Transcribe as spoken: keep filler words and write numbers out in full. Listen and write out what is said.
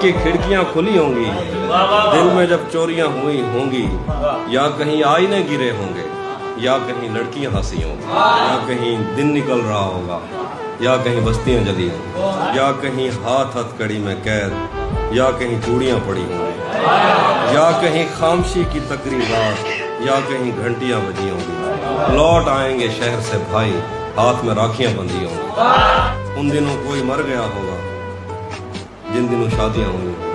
کی کھڑکیاں کھلی ہوں گی، دن میں جب چوریاں ہوئی ہوں گی، یا کہیں آئینے گرے ہوں گے، یا کہیں لڑکیاں ہنسی ہوں گی، یا کہیں دن نکل رہا ہوگا، یا کہیں بستیاں جلی ہوں گی، یا کہیں ہاتھ ہتھ کڑی میں قید، یا کہیں چوڑیاں پڑی ہوں گی، یا کہیں خامشی کی تقریبات، یا کہیں گھنٹیاں بجی ہوں گی۔ لوٹ آئیں گے شہر سے بھائی، ہاتھ میں راکھیاں بندھی ہوں گی۔ ان دنوں کوئی مر گیا ہوگا، جن دنوں شادیاں ہوئی۔